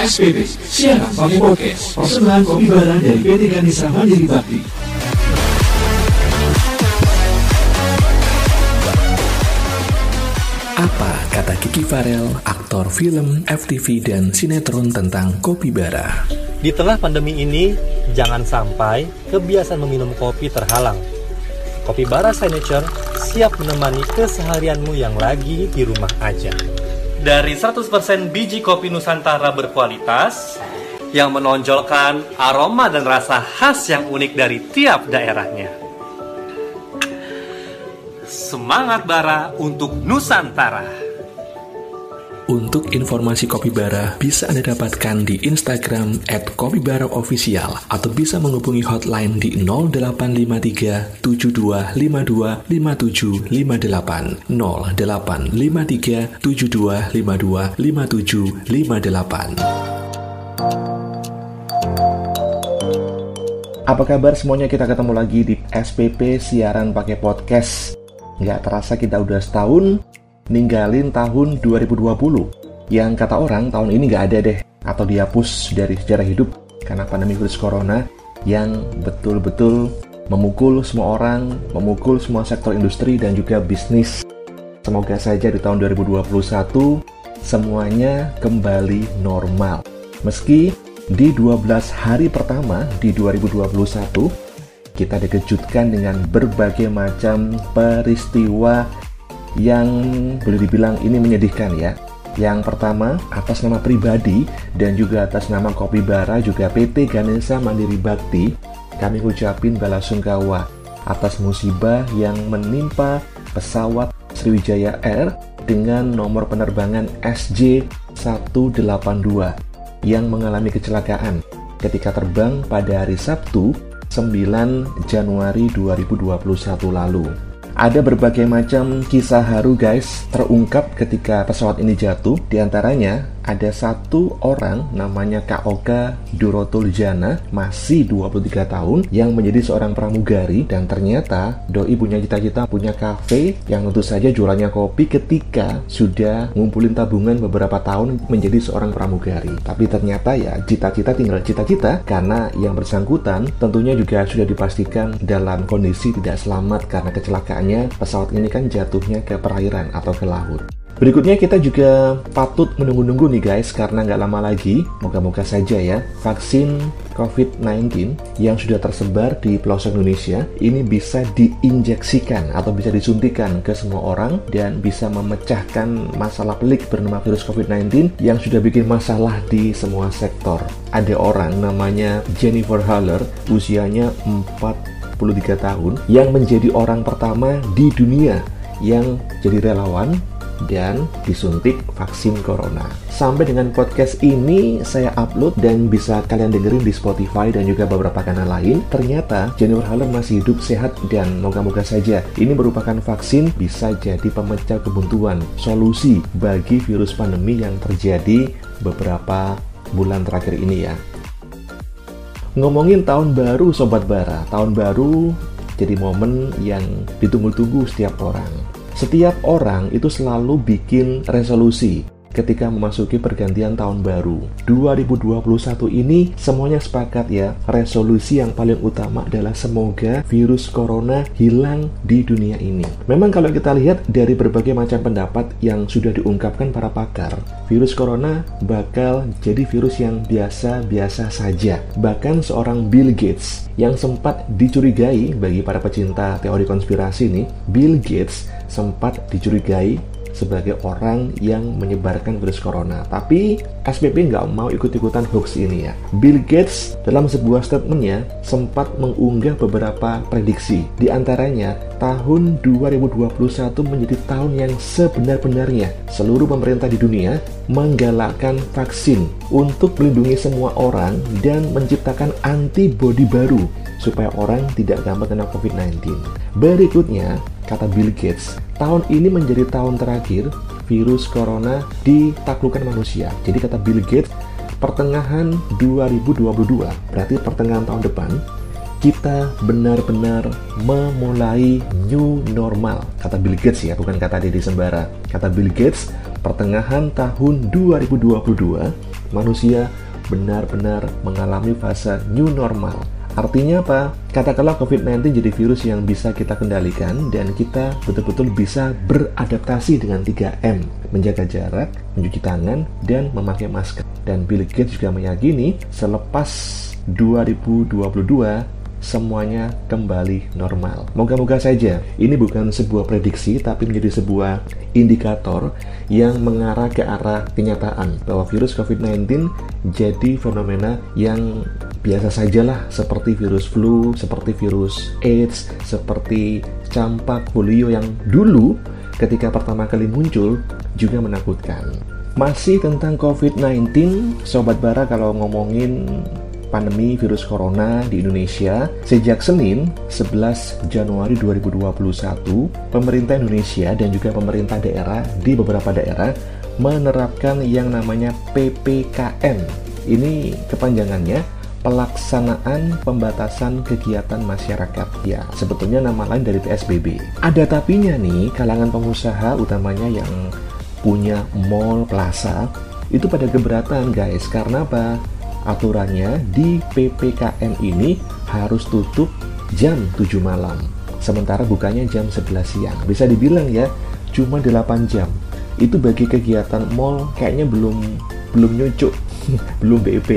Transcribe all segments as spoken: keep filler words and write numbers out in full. S P P, siaran pakai podcast, persembahan Kopi Bara dari P T. Ganesa Mandiri Bakti. Apa kata Kiki Farel, aktor film, F T V, dan sinetron tentang Kopi Bara? Di tengah pandemi ini, jangan sampai kebiasaan meminum kopi terhalang. Kopi Bara Signature siap menemani keseharianmu yang lagi di rumah aja. Dari seratus persen biji kopi Nusantara berkualitas, yang menonjolkan aroma dan rasa khas yang unik dari tiap daerahnya. Semangat Bara untuk Nusantara. Untuk informasi Kopi Bara bisa Anda dapatkan di Instagram at kopibaraofficial atau bisa menghubungi hotline di nol delapan lima tiga tujuh dua lima dua lima tujuh lima delapan nol delapan lima tiga tujuh dua lima dua lima tujuh lima delapan. Apa kabar semuanya, kita ketemu lagi di S P P siaran pakai podcast. Nggak terasa kita udah setahun ninggalin tahun dua ribu dua puluh. Yang kata orang tahun ini nggak ada deh, atau dihapus dari sejarah hidup karena pandemi virus corona yang betul-betul memukul semua orang, memukul semua sektor industri dan juga bisnis. Semoga saja di tahun dua ribu dua puluh satu semuanya kembali normal. Meski di dua belas hari pertama di dua ribu dua puluh satu kita dikejutkan dengan berbagai macam peristiwa yang boleh dibilang ini menyedihkan ya. Yang pertama, atas nama pribadi dan juga atas nama Kopi Bara juga P T. Ganesa Mandiri Bakti, kami ucapin belasungkawa atas musibah yang menimpa pesawat Sriwijaya Air dengan nomor penerbangan S J satu delapan dua yang mengalami kecelakaan ketika terbang pada hari Sabtu sembilan Januari dua ribu dua puluh satu lalu. Ada berbagai macam kisah haru guys terungkap ketika pesawat ini jatuh. Di antaranya ada satu orang namanya K O K. Durotuljana, masih dua puluh tiga tahun, yang menjadi seorang pramugari. Dan ternyata doi punya cita-cita punya kafe yang tentu saja jualannya kopi. Ketika sudah ngumpulin tabungan beberapa tahun menjadi seorang pramugari, tapi ternyata ya cita-cita tinggal cita-cita, karena yang bersangkutan tentunya juga sudah dipastikan dalam kondisi tidak selamat karena kecelakaan. Pesawat ini kan jatuhnya ke perairan atau ke laut. Berikutnya kita juga patut menunggu-nunggu nih guys, karena nggak lama lagi, moga-moga saja ya, vaksin covid sembilan belas yang sudah tersebar di pelosok Indonesia ini bisa diinjeksikan atau bisa disuntikan ke semua orang dan bisa memecahkan masalah pelik bernama virus covid sembilan belas yang sudah bikin masalah di semua sektor. Ada orang namanya Jennifer Haller, usianya empat puluh tiga tahun, yang menjadi orang pertama di dunia yang jadi relawan dan disuntik vaksin corona. Sampai dengan podcast ini saya upload dan bisa kalian dengerin di Spotify dan juga beberapa kanal lain. Ternyata Jennifer Haller masih hidup sehat dan moga-moga saja ini merupakan vaksin bisa jadi pemecah kebuntuan, solusi bagi virus pandemi yang terjadi beberapa bulan terakhir ini ya. Ngomongin tahun baru Sobat Bara, tahun baru jadi momen yang ditunggu-tunggu setiap orang. Setiap orang itu selalu bikin resolusi ketika memasuki pergantian tahun baru. dua ribu dua puluh satu ini semuanya sepakat ya, resolusi yang paling utama adalah semoga virus corona hilang di dunia ini. Memang kalau kita lihat dari berbagai macam pendapat yang sudah diungkapkan para pakar, virus corona bakal jadi virus yang biasa-biasa saja. Bahkan seorang Bill Gates yang sempat dicurigai, bagi para pecinta teori konspirasi nih, Bill Gates sempat dicurigai sebagai orang yang menyebarkan virus corona. Tapi S P P nggak mau ikut-ikutan hoax ini ya. Bill Gates dalam sebuah statementnya sempat mengunggah beberapa prediksi. Di antaranya, tahun dua ribu dua puluh satu menjadi tahun yang sebenar-benarnya seluruh pemerintah di dunia menggalakkan vaksin untuk melindungi semua orang dan menciptakan antibodi baru supaya orang tidak gampang kena covid sembilan belas. Berikutnya, kata Bill Gates, tahun ini menjadi tahun terakhir virus corona ditaklukkan manusia. Jadi kata Bill Gates, pertengahan dua ribu dua puluh dua, berarti pertengahan tahun depan, kita benar-benar memulai new normal. Kata Bill Gates ya, bukan kata Dedi Sembara. Kata Bill Gates, pertengahan tahun dua ribu dua puluh dua manusia benar-benar mengalami fase new normal. Artinya apa? Katakanlah covid sembilan belas jadi virus yang bisa kita kendalikan dan kita betul-betul bisa beradaptasi dengan tiga M, menjaga jarak, mencuci tangan, dan memakai masker. Dan Bill Gates juga meyakini selepas dua ribu dua puluh dua semuanya kembali normal. Moga-moga saja ini bukan sebuah prediksi, tapi menjadi sebuah indikator yang mengarah ke arah kenyataan bahwa virus covid sembilan belas jadi fenomena yang biasa sajalah, seperti virus flu, seperti virus AIDS, seperti campak, polio yang dulu ketika pertama kali muncul juga menakutkan. Masih tentang covid sembilan belas, Sobat Bara, kalau ngomongin pandemi virus corona di Indonesia, sejak Senin sebelas Januari dua ribu dua puluh satu, pemerintah Indonesia dan juga pemerintah daerah di beberapa daerah menerapkan yang namanya P P K M. Ini kepanjangannya pelaksanaan pembatasan kegiatan masyarakat. Ya, sebetulnya nama lain dari P S B B. Ada tapinya nih, kalangan pengusaha utamanya yang punya mall, plaza, itu pada keberatan guys, karena apa? Aturannya di P P K M ini harus tutup jam tujuh malam, sementara bukanya jam sebelas siang. Bisa dibilang ya, cuma delapan jam. Itu bagi kegiatan mal kayaknya belum belum nyucuk, belum B E P.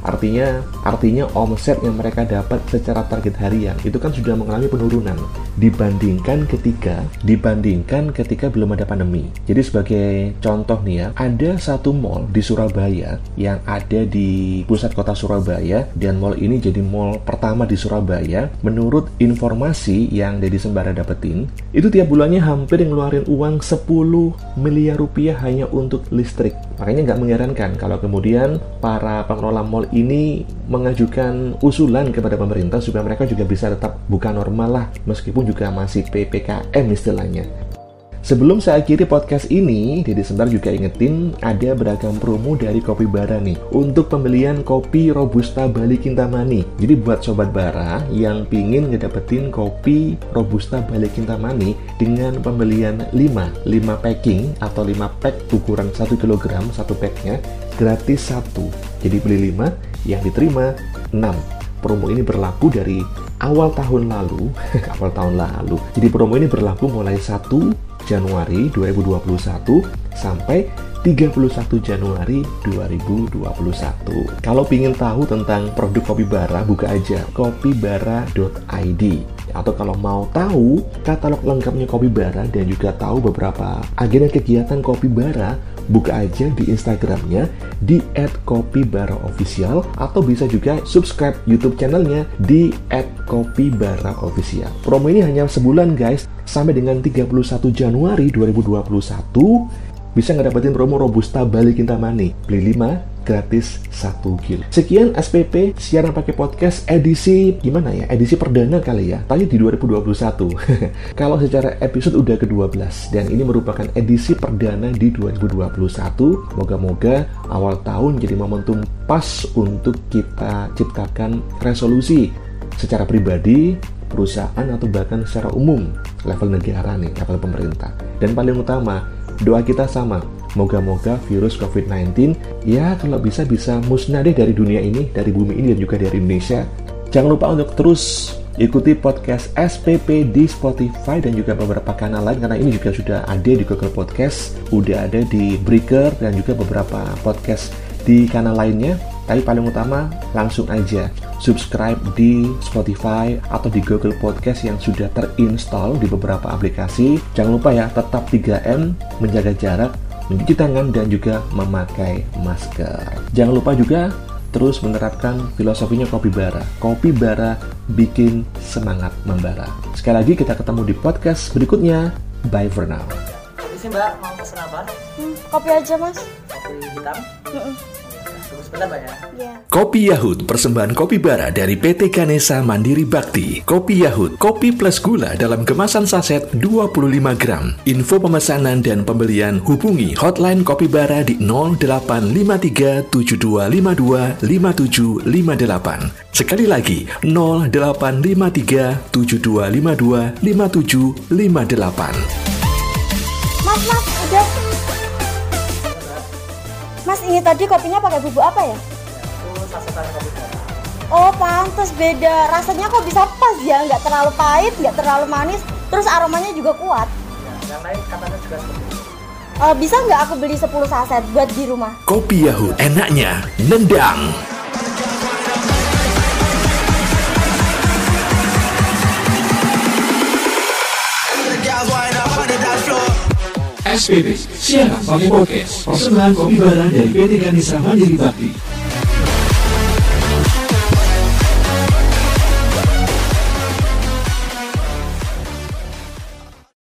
Artinya artinya omset yang mereka dapat secara target harian itu kan sudah mengalami penurunan dibandingkan ketika dibandingkan ketika belum ada pandemi. Jadi sebagai contoh nih ya, ada satu mall di Surabaya yang ada di pusat kota Surabaya, dan mall ini jadi mall pertama di Surabaya. Menurut informasi yang Dedi Sembara dapetin, itu tiap bulannya hampir ngeluarin uang sepuluh miliar rupiah hanya untuk listrik. Makanya nggak mengherankan kalau kemudian para pengelola mall ini mengajukan usulan kepada pemerintah supaya mereka juga bisa tetap buka normal lah, meskipun juga masih P P K M istilahnya. Sebelum saya akhiri podcast ini, Dedi Sembara juga ingetin ada beragam promo dari Kopi Bara nih untuk pembelian kopi Robusta Bali Kintamani. Jadi buat Sobat Bara yang pingin ngedapetin kopi Robusta Bali Kintamani dengan pembelian lima packing atau lima pack ukuran satu kilogram, satu packnya gratis satu. Jadi beli lima, yang diterima enam. Promo ini berlaku dari awal tahun lalu, awal tahun lalu. Jadi promo ini berlaku mulai satu Januari dua ribu dua puluh satu sampai tiga puluh satu Januari dua ribu dua puluh satu. Kalau ingin tahu tentang produk Kopi Bara, buka aja kopibara dot i d. Atau kalau mau tahu katalog lengkapnya Kopi Bara dan juga tahu beberapa agenda kegiatan Kopi Bara, buka aja di Instagramnya di et kopibaraofficial, atau bisa juga subscribe YouTube channelnya di et kopibaraofficial. Promo ini hanya sebulan guys, sampai dengan tiga puluh satu Januari dua ribu dua puluh satu bisa ngedapetin promo Robusta Bali Kintamani, beli lima gratis satu kilo. Sekian S P P siaran pakai podcast edisi gimana ya? Edisi perdana kali ya. Tanya di dua ribu dua puluh satu. Kalau secara episode udah ke dua belas dan ini merupakan edisi perdana di dua ribu dua puluh satu. Moga-moga awal tahun jadi momentum pas untuk kita ciptakan resolusi secara pribadi, perusahaan, atau bahkan secara umum, level negara nih, level pemerintah. Dan paling utama, doa kita sama, moga-moga virus covid sembilan belas ya kalau bisa bisa musnah deh dari dunia ini, dari bumi ini, dan juga dari Indonesia. Jangan lupa untuk terus ikuti podcast S P P di Spotify dan juga beberapa kanal lain, karena ini juga sudah ada di Google Podcast, udah ada di Breaker, dan juga beberapa podcast di kanal lainnya. Tapi paling utama langsung aja subscribe di Spotify atau di Google Podcast yang sudah terinstall di beberapa aplikasi. Jangan lupa ya, tetap tiga M, menjaga jarak, mencuci tangan, dan juga memakai masker. Jangan lupa juga terus menerapkan filosofinya Kopi Bara. Kopi Bara bikin semangat membara. Sekali lagi kita ketemu di podcast berikutnya. Bye for now. Sih Mbak, mau pesen apa? Hmm, kopi aja Mas. Kopi hitam? Mm-mm. Kopi Yahut, persembahan Kopi Bara dari P T. Ganesa Mandiri Bakti. Kopi Yahut, kopi plus gula dalam kemasan saset dua puluh lima gram. Info pemesanan dan pembelian hubungi hotline Kopi Bara di nol delapan lima tiga tujuh dua lima dua lima tujuh lima delapan. Sekali lagi nol delapan lima tiga tujuh dua lima dua lima tujuh lima delapan. Mas, mas, udah. Mas, ini tadi kopinya pakai bubuk apa ya? Itu sasetan kopi bara. Oh, pantas beda. Rasanya kok bisa pas ya, nggak terlalu pahit, nggak terlalu manis, terus aromanya juga kuat. Ya, yang lain katanya juga seperti itu. Uh, bisa nggak aku beli sepuluh saset buat di rumah? Kopi Yahut, enaknya nendang. S P P, siaran pakai podcast. Persembahan Kopi Bara dari P T Ganesa Mandiri Bakti.